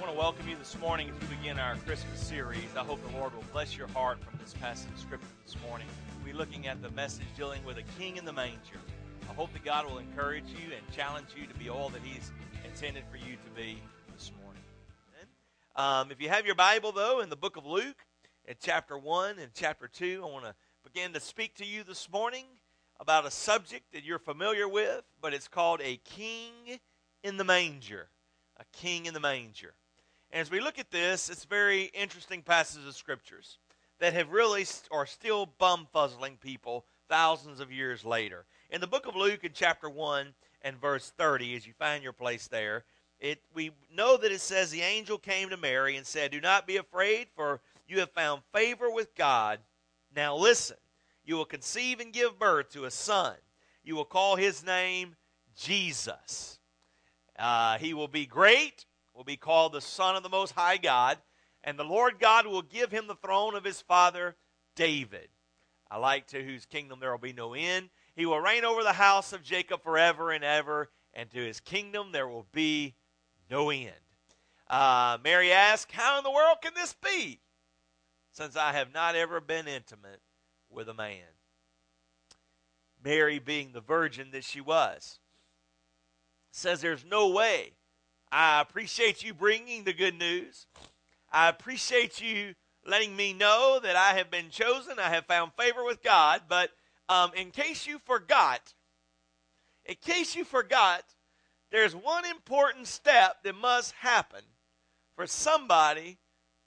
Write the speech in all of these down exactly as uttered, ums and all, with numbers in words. just want to welcome you this morning as we begin our Christmas series. I hope the Lord will bless your heart from this passage of Scripture this morning. We're looking at the message dealing with a king in the manger. I hope that God will encourage you and challenge you to be all that He's intended for you to be this morning. Um, if you have your Bible, though, in the book of Luke, in chapter one and chapter two, I want to begin to speak to you this morning about a subject that you're familiar with, but it's called a king in the manger. A king in the manger. And as we look at this, it's very interesting passages of scriptures that have really st- are still bum-fuzzling people thousands of years later. In the book of Luke in chapter one and verse thirty, as you find your place there, it we know that it says, the angel came to Mary and said, "Do not be afraid, for you have found favor with God. Now listen, you will conceive and give birth to a son. You will call his name Jesus. Uh, he will be great, will be called the Son of the Most High God, and the Lord God will give him the throne of his father David. I like to whose kingdom there will be no end. He will reign over the house of Jacob forever and ever, and to his kingdom there will be no end." Uh, Mary asked, "How in the world can this be, since I have not ever been intimate with a man?" Mary, being the virgin that she was, says, "There's no way. I appreciate you bringing the good news. I appreciate you letting me know that I have been chosen. I have found favor with God. But um, in case you forgot, in case you forgot, there's one important step that must happen for somebody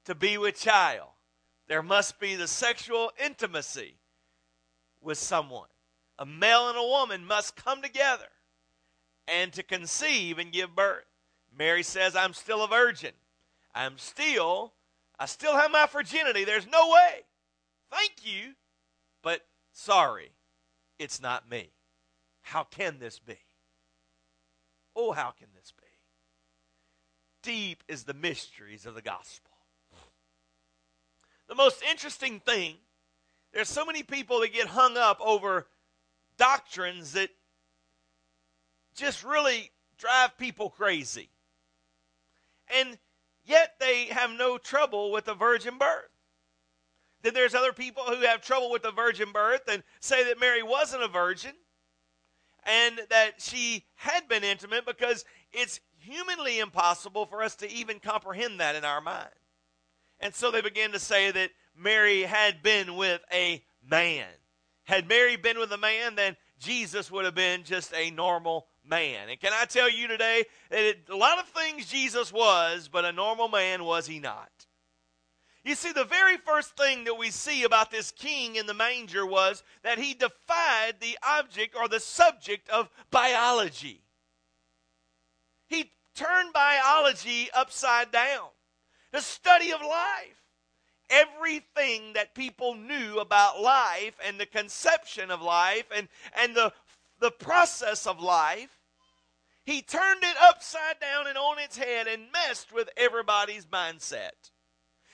to be with child. There must be the sexual intimacy with someone. A male and a woman must come together and to conceive and give birth." Mary says, "I'm still a virgin. I'm still, I still have my virginity. There's no way. Thank you, but sorry, it's not me. How can this be? Oh, how can this be?" Deep is the mysteries of the gospel. The most interesting thing, there's so many people that get hung up over doctrines that just really drive people crazy. And yet they have no trouble with the virgin birth. Then there's other people who have trouble with the virgin birth and say that Mary wasn't a virgin and that she had been intimate, because it's humanly impossible for us to even comprehend that in our mind. And so they begin to say that Mary had been with a man. Had Mary been with a man, then Jesus would have been just a normal man. And can I tell you today that it, a lot of things Jesus was, but a normal man was he not. You see, the very first thing that we see about this king in the manger was that he defied the object or the subject of biology. He turned biology upside down. The study of life. Everything that people knew about life and the conception of life and, and the the process of life, he turned it upside down and on its head and messed with everybody's mindset.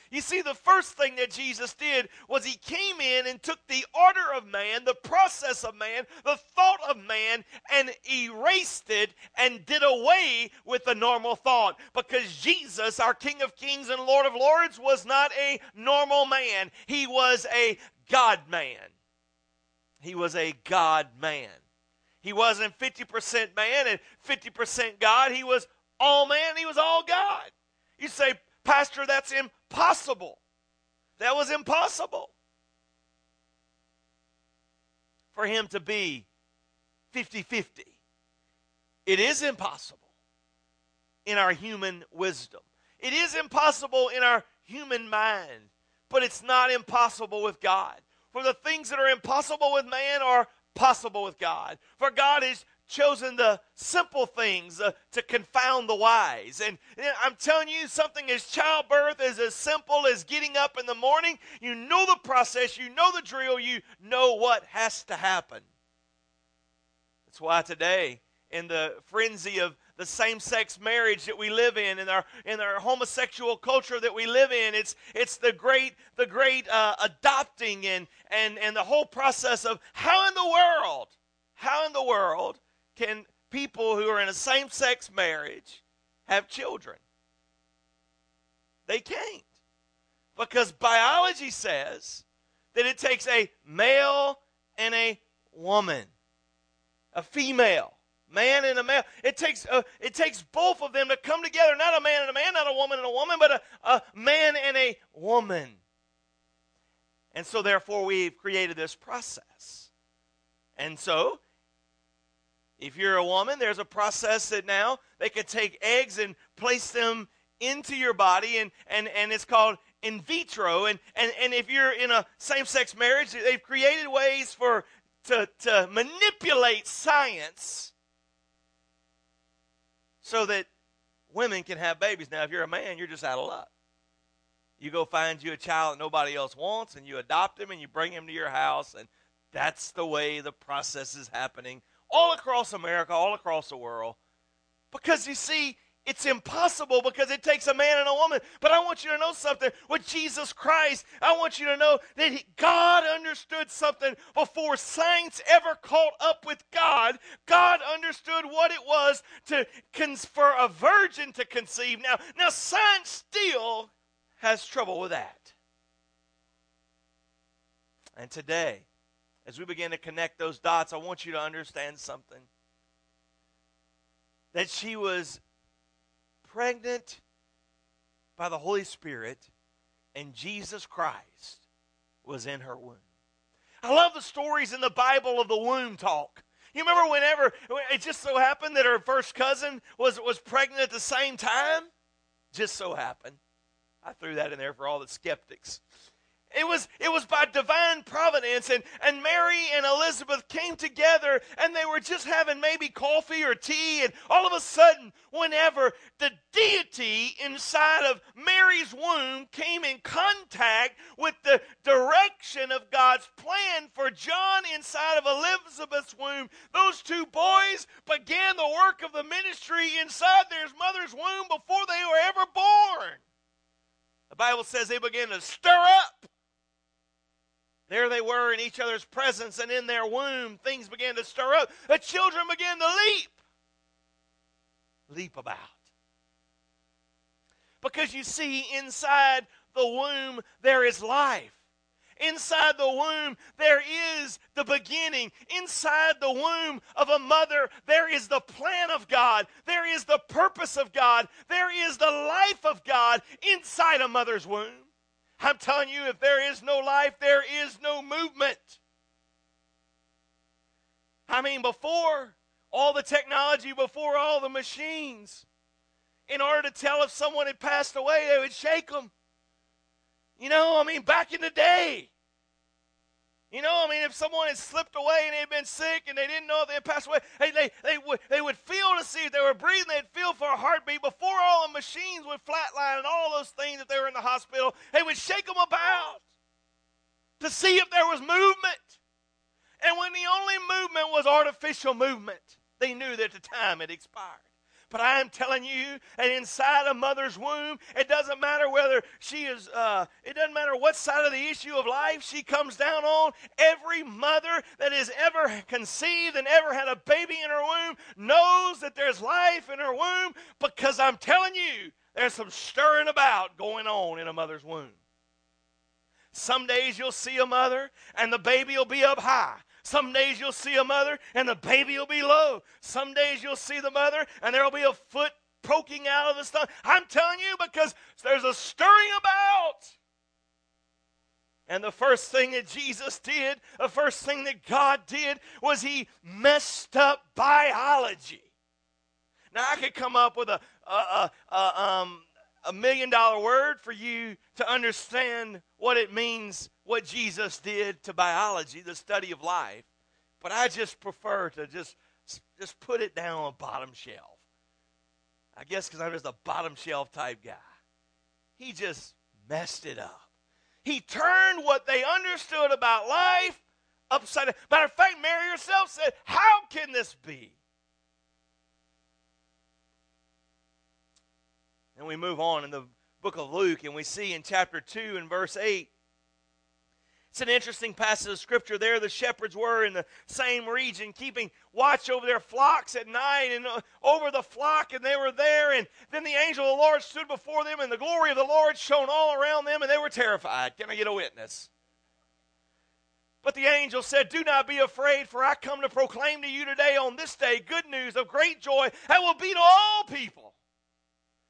You see, the first thing that Jesus did was he came in and took the order of man, the process of man, the thought of man, and erased it and did away with the normal thought. Because Jesus, our King of Kings and Lord of Lords, was not a normal man. He was a God man. He was a God man. He wasn't fifty percent man and fifty percent God. He was all man. He was all God. You say, "Pastor, that's impossible." That was impossible for him to be fifty-fifty. It is impossible in our human wisdom. It is impossible in our human mind. But it's not impossible with God. For the things that are impossible with man are possible with God. For God is chosen the simple things uh, to confound the wise. And, and I'm telling you, something as childbirth is as simple as getting up in the morning. You know the process. You know the drill. You know what has to happen. That's why today, in the frenzy of the same-sex marriage that we live in, in our in our homosexual culture that we live in, it's it's the great the great uh, adopting and and and the whole process of how in the world, how in the world can people who are in a same-sex marriage have children? They can't. Because biology says that it takes a male and a woman, a female, man and a male. It takes uh, it takes both of them to come together, not a man and a man, not a woman and a woman, but a, a man and a woman. And so, therefore, we've created this process. And so, if you're a woman, there's a process that now they can take eggs and place them into your body, and, and, and it's called in vitro. And, and, and if you're in a same-sex marriage, they've created ways for to, to manipulate science so that women can have babies. Now, if you're a man, you're just out of luck. You go find you a child that nobody else wants, and you adopt him, and you bring him to your house, and that's the way the process is happening all across America, all across the world. Because, you see, it's impossible because it takes a man and a woman. But I want you to know something. With Jesus Christ, I want you to know that he, God understood something before science ever caught up with God. God understood what it was to cons- for a virgin to conceive. Now, now science still has trouble with that. And today, as we begin to connect those dots, I want you to understand something. That she was pregnant by the Holy Spirit, and Jesus Christ was in her womb. I love the stories in the Bible of the womb talk. You remember whenever it just so happened that her first cousin was, was pregnant at the same time? Just so happened. I threw that in there for all the skeptics. It was, it was by divine providence, and, and Mary and Elizabeth came together, and they were just having maybe coffee or tea, and all of a sudden, whenever the deity inside of Mary's womb came in contact with the direction of God's plan for John inside of Elizabeth's womb, those two boys began the work of the ministry inside their mother's womb before they were ever born. The Bible says they began to stir up. There they were in each other's presence, and in their womb, things began to stir up. The children began to leap. Leap about. Because you see, inside the womb, there is life. Inside the womb, there is the beginning. Inside the womb of a mother, there is the plan of God. There is the purpose of God. There is the life of God inside a mother's womb. I'm telling you, if there is no life, there is no movement. I mean, before all the technology, before all the machines, in order to tell if someone had passed away, they would shake them. You know, I mean, back in the day, you know, I mean, if someone had slipped away and they'd been sick and they didn't know if they had passed away, they, they, they, would, they would feel to see if they were breathing, they'd feel for a heartbeat. Before all the machines would flatline and all those things, if they were in the hospital, they would shake them about to see if there was movement. And when the only movement was artificial movement, they knew that the time had expired. But I am telling you, and inside a mother's womb, it doesn't matter whether she is, uh, it doesn't matter what side of the issue of life she comes down on. Every mother that has ever conceived and ever had a baby in her womb knows that there's life in her womb, because I'm telling you, there's some stirring about going on in a mother's womb. Some days you'll see a mother and the baby will be up high. Some days you'll see a mother and the baby will be low. Some days you'll see the mother and there will be a foot poking out of the stomach. I'm telling you, because there's a stirring about. And the first thing that Jesus did, the first thing that God did, was he messed up biology. Now, I could come up with a, a, a, a, um, a million dollar word for you to understand what it means, what Jesus did to biology, the study of life, but I just prefer to just, just put it down on bottom shelf. I guess because I'm just a bottom shelf type guy. He just messed it up. He turned what they understood about life upside down. Matter of fact, Mary herself said, "How can this be?" And we move on in the book of Luke, and we see in chapter two and verse eight, it It's an interesting passage of Scripture there. The shepherds were in the same region, keeping watch over their flocks at night and over the flock, and they were there. And then the angel of the Lord stood before them, and the glory of the Lord shone all around them, and they were terrified. Can I get a witness? But the angel said, "Do not be afraid, for I come to proclaim to you today on this day good news of great joy that will be to all people."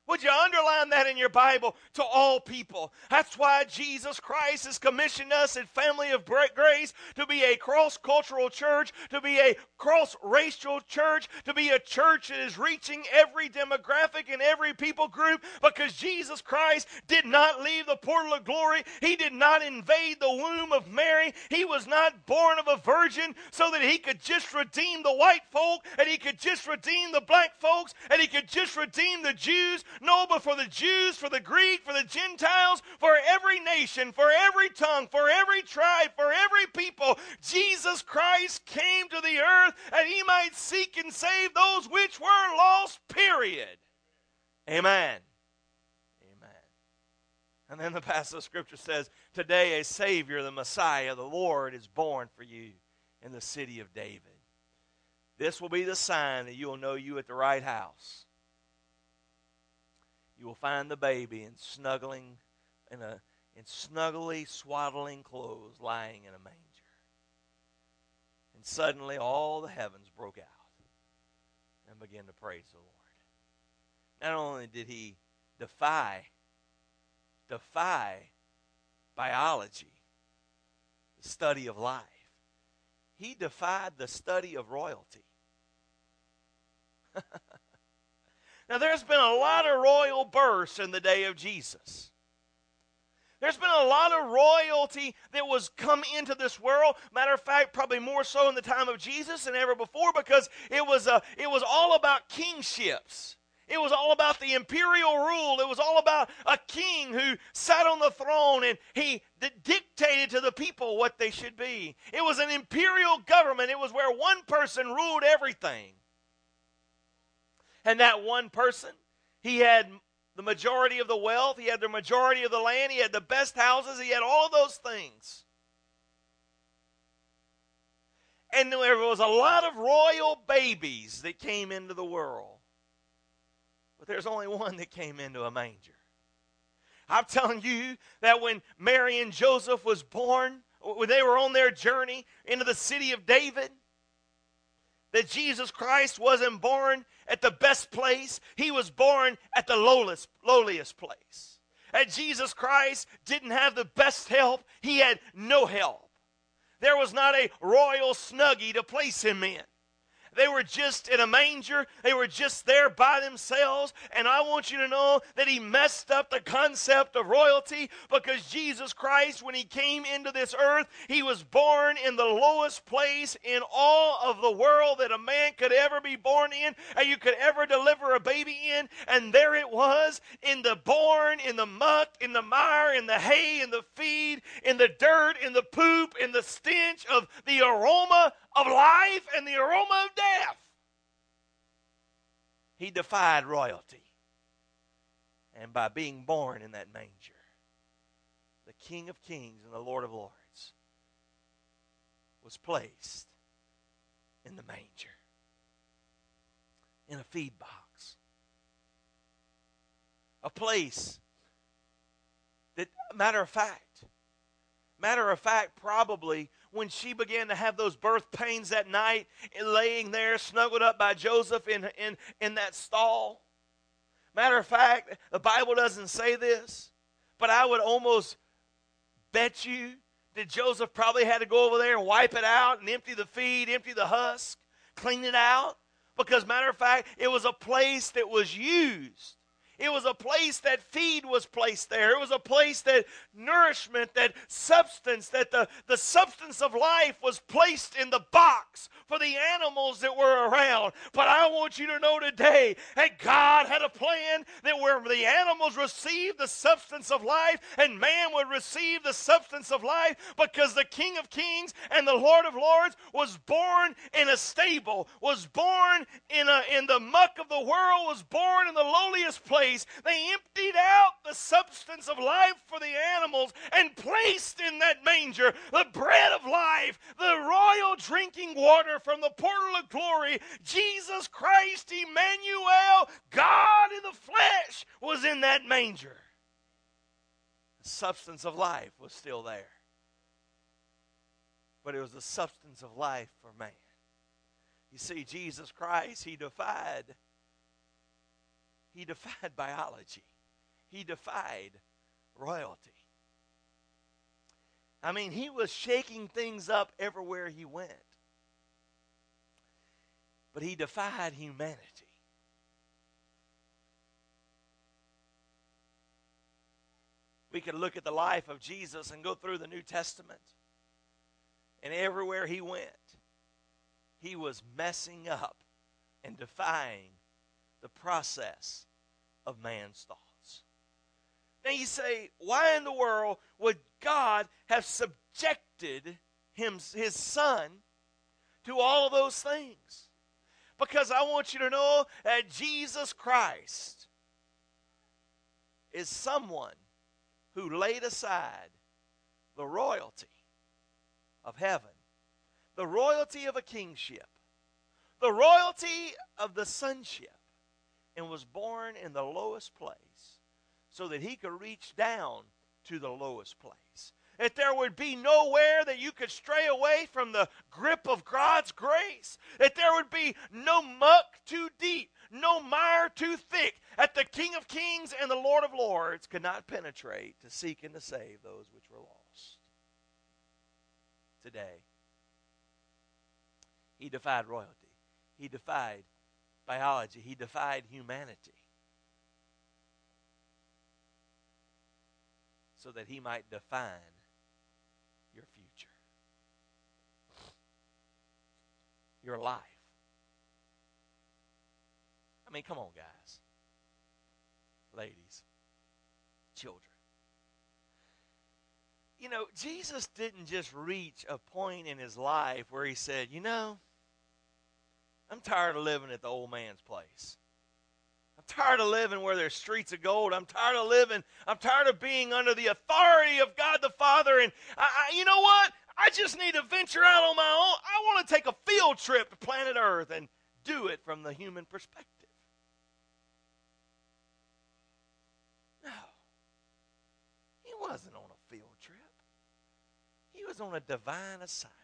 Would you underline that in your Bible? To all people. That's why Jesus Christ has commissioned us at Family of Grace to be a cross-cultural church, to be a cross-racial church, to be a church that is reaching every demographic and every people group, because Jesus Christ did not leave the portal of glory. He did not invade the womb of Mary. He was not born of a virgin so that he could just redeem the white folk, and he could just redeem the black folks, and he could just redeem the Jews. No, but for the Jews, for the Greek, for the Gentiles, for every nation, for every tongue, for every tribe, for every people, Jesus Christ came to the earth that he might seek and save those which were lost, period. Amen. Amen. And then the passage of Scripture says, "Today a Savior, the Messiah, the Lord, is born for you in the city of David. This will be the sign that you will know you at the right house. You will find the baby in snuggling, in a in snuggly swaddling clothes, lying in a manger." And suddenly all the heavens broke out and began to praise the Lord. Not only did he defy, defy biology, the study of life, he defied the study of royalty. Now, there's been a lot of royal births in the day of Jesus. There's been a lot of royalty that was come into this world. Matter of fact, probably more so in the time of Jesus than ever before, because it was a, it was all about kingships. It was all about the imperial rule. It was all about a king who sat on the throne and he dictated to the people what they should be. It was an imperial government. It was where one person ruled everything. And that one person, he had the majority of the wealth, he had the majority of the land, he had the best houses, he had all of those things. And there was a lot of royal babies that came into the world. But there's only one that came into a manger. I'm telling you that when Mary and Joseph was born, when they were on their journey into the city of David, that Jesus Christ wasn't born at the best place. He was born at the lowest, lowliest place. And Jesus Christ didn't have the best help. He had no help. There was not a royal snuggie to place him in. They were just in a manger. They were just there by themselves. And I want you to know that he messed up the concept of royalty, because Jesus Christ, when he came into this earth, he was born in the lowest place in all of the world that a man could ever be born in, and you could ever deliver a baby in. And there it was, in the born, in the muck, in the mire, in the hay, in the feed, in the dirt, in the poop, in the stench of the aroma of life and the aroma of death. He defied royalty. And by being born in that manger, the King of Kings and the Lord of Lords was placed in the manger, in a feed box, a place that, matter of fact, matter of fact, probably when she began to have those birth pains that night, laying there snuggled up by Joseph in, in, in that stall. Matter of fact, the Bible doesn't say this, but I would almost bet you that Joseph probably had to go over there and wipe it out and empty the feed, empty the husk, clean it out. Because matter of fact, it was a place that was used. It was a place that feed was placed there. It was a place that nourishment, that substance, that the, the substance of life was placed in the box for the animals that were around. But I want you to know today that God had a plan that where the animals received the substance of life and man would receive the substance of life, because the King of Kings and the Lord of Lords was born in a stable, was born in, a, in the muck of the world, was born in the lowliest place. place, they emptied out the substance of life for the animals and placed in that manger the bread of life, the royal drinking water from the portal of glory. Jesus Christ, Emmanuel, God in the flesh, was in that manger. The substance of life was still there. But it was the substance of life for man. You see, Jesus Christ, he defied, he defied biology. He defied royalty. I mean, he was shaking things up everywhere he went. But he defied humanity. We could look at the life of Jesus and go through the New Testament. And everywhere he went, he was messing up and defying the process of man's thoughts. Now you say, why in the world would God have subjected him, his son, to all of those things? Because I want you to know that Jesus Christ is someone who laid aside the royalty of heaven, the royalty of a kingship, the royalty of the sonship, and was born in the lowest place so that he could reach down to the lowest place. That there would be nowhere that you could stray away from the grip of God's grace. That there would be no muck too deep, no mire too thick, that the King of Kings and the Lord of Lords could not penetrate to seek and to save those which were lost. Today, he defied royalty. He defied biology. He defied humanity so that he might define your future, your life. I mean, come on, guys, ladies, children. You know, Jesus didn't just reach a point in his life where he said, you know, I'm tired of living at the old man's place. I'm tired of living where there's streets of gold. I'm tired of living. I'm tired of being under the authority of God the Father. And I, I, you know what? I just need to venture out on my own. I want to take a field trip to planet Earth and do it from the human perspective. No. He wasn't on a field trip. He was on a divine assignment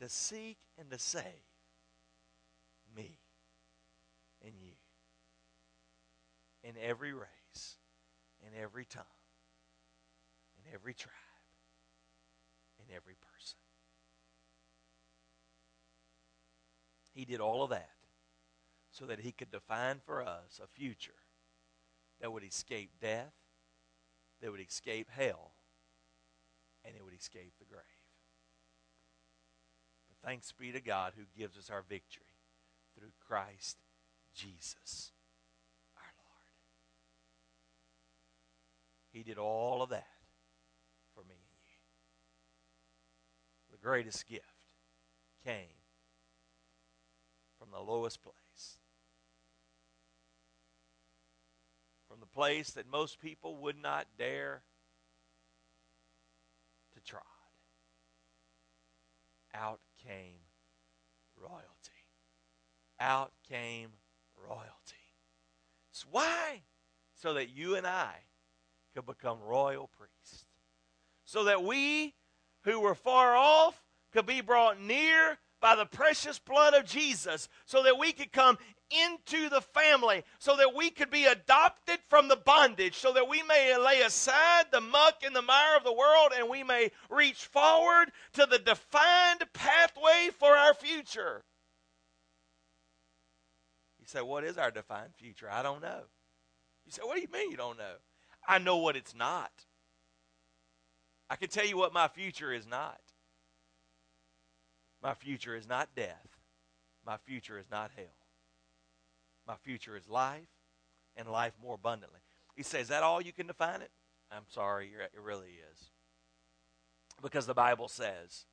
to seek and to save me and you in every race, in every tongue, in every tribe, in every person. He did all of that so that he could define for us a future that would escape death, that would escape hell, and it would escape the grave. But thanks be to God who gives us our victory through Christ Jesus, our Lord. He did all of that for me and you. The greatest gift came from the lowest place, from the place that most people would not dare to trod. Out came royalty. Out came royalty. So why? So that you and I could become royal priests. So that we who were far off could be brought near by the precious blood of Jesus. So that we could come into the family. So that we could be adopted from the bondage. So that we may lay aside the muck and the mire of the world. And we may reach forward to the defined pathway for our future. You say, what is our defined future? I don't know. You say, what do you mean you don't know? I know what it's not. I can tell you what my future is not. My future is not death. My future is not hell. My future is life, and life more abundantly. He says, is that all you can define it? I'm sorry, it really is. Because the Bible says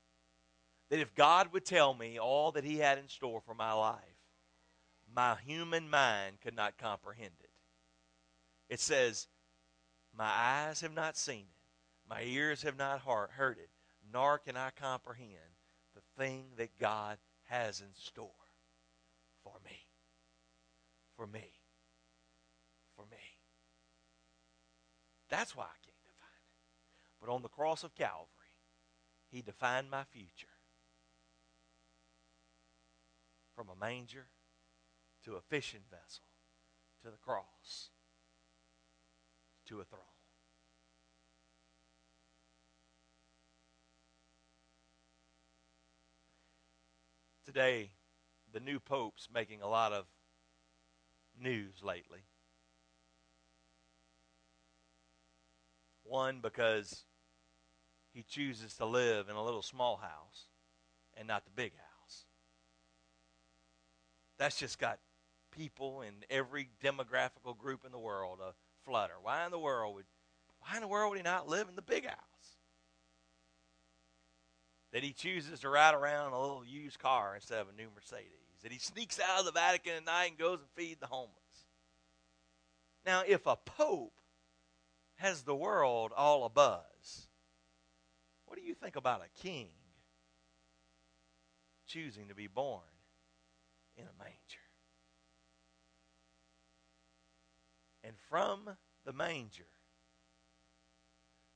that if God would tell me all that he had in store for my life, my human mind could not comprehend it. It says, my eyes have not seen it. My ears have not heard it. Nor can I comprehend the thing that God has in store for me. For me. For me. That's why I can't define it. But on the cross of Calvary, he defined my future. From a manger to a fishing vessel to the cross to a throne. Today, the new pope's making a lot of news lately. One, because he chooses to live in a little small house and not the big house. That's just got people in every demographical group in the world aflutter. Why in the world would, why in the world would he not live in the big house? That he chooses to ride around in a little used car instead of a new Mercedes. That he sneaks out of the Vatican at night and goes and feeds the homeless. Now, if a pope has the world all abuzz, what do you think about a king choosing to be born in a manger? And from the manger,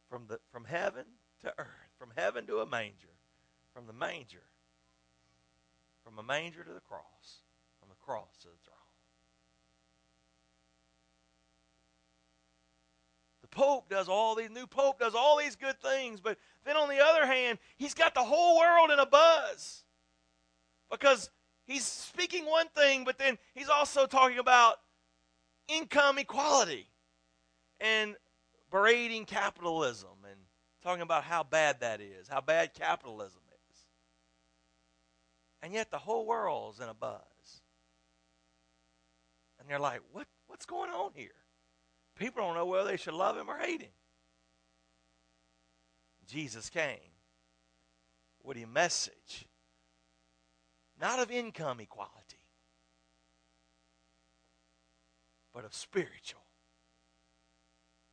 from the from heaven to earth, from heaven to a manger, from the manger, from a manger to the cross, from the cross to the throne. The Pope does all these, new Pope does all these good things, but then on the other hand, he's got the whole world in a buzz. Because he's speaking one thing, but then he's also talking about income equality and berating capitalism and talking about how bad that is, how bad capitalism is. And yet the whole world's in a buzz. And they're like, what, what's going on here? People don't know whether they should love him or hate him. Jesus came with a message, not of income equality, but of spiritual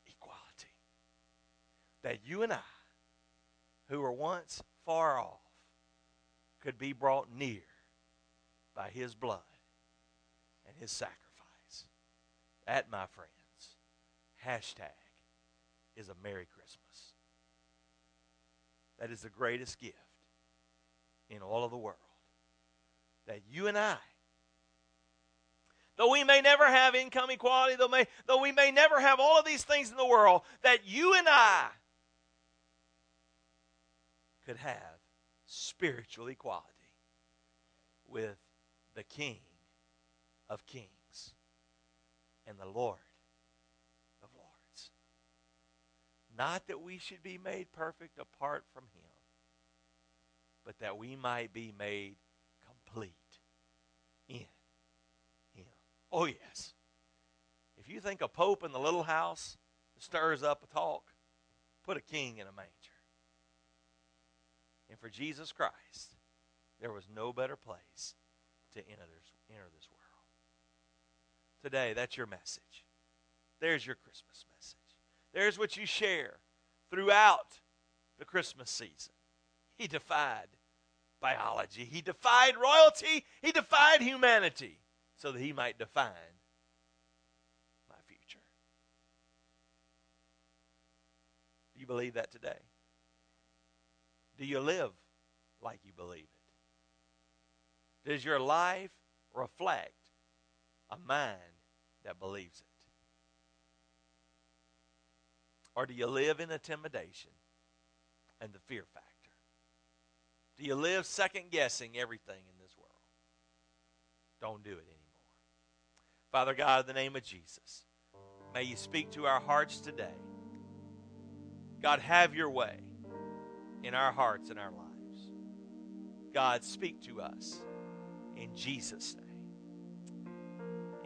equality. That you and I, who were once far off, could be brought near by his blood and his sacrifice. That, my friends, hashtag is a Merry Christmas. That is the greatest gift in all of the world. That you and I, though we may never have income equality, though, may, though we may never have all of these things in the world, that you and I could have spiritual equality with the King of Kings and the Lord of Lords. Not that we should be made perfect apart from him, but that we might be made complete in him. Oh yes. If you think a pope in the little house stirs up a talk, put a king in a manger. And for Jesus Christ, there was no better place to enter this, enter this world. Today, that's your message. There's your Christmas message. There's what you share throughout the Christmas season. He defied biology. He defied royalty. He defied humanity so that he might define my future. Do you believe that today? Do you live like you believe it? Does your life reflect a mind that believes it? Or do you live in intimidation and the fear factor? Do you live second-guessing everything in this world? Don't do it anymore. Father God, in the name of Jesus, may you speak to our hearts today. God, have your way in our hearts and our lives. God, speak to us in Jesus' name.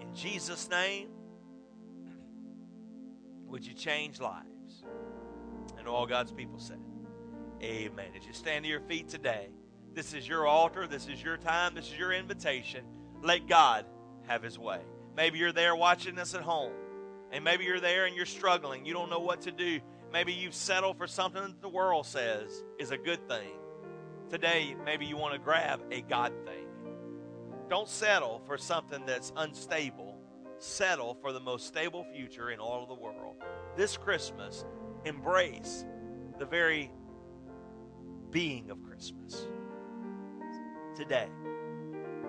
In Jesus' name, would you change lives? And all God's people said, amen. As you stand to your feet today, this is your altar, this is your time, this is your invitation. Let God have his way. Maybe you're there watching this at home, And maybe you're there and you're struggling. You don't know what to do. Maybe you've settled for something that the world says is a good thing. Today, maybe you want to grab a God thing. Don't settle for something that's unstable. Settle for the most stable future in all of the world. This Christmas, embrace the very being of Christmas. Today,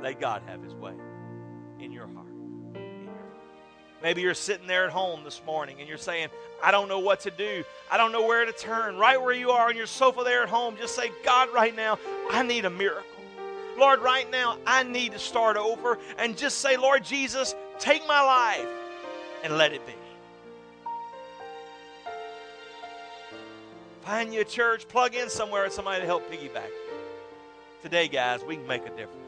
let God have his way in your heart. Maybe you're sitting there at home this morning and you're saying, I don't know what to do. I don't know where to turn. Right where you are on your sofa there at home, just say, God, right now, I need a miracle. Lord, right now, I need to start over. And just say, Lord Jesus, take my life and let it be. Find you a church, plug in somewhere and somebody to help piggyback. Today, guys, we can make a difference.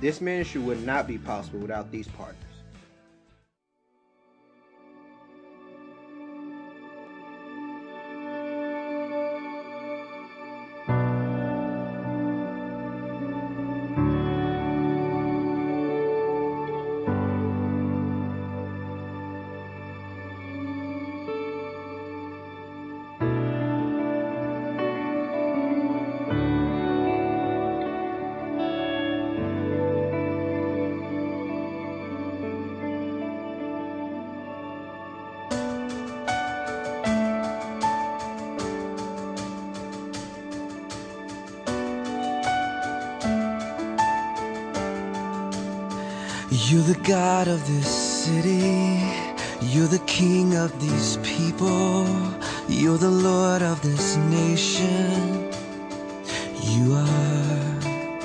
This ministry would not be possible without these partners. You're the God of this city, you're the King of these people, you're the Lord of this nation. You are,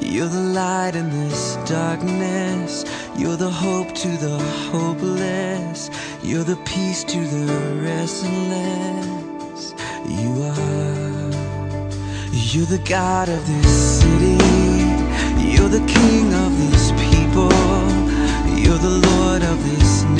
you're the light in this darkness, you're the hope to the hopeless, you're the peace to the restless. You are, you're the God of this city, you're the King of these people. You're the Lord of this nation.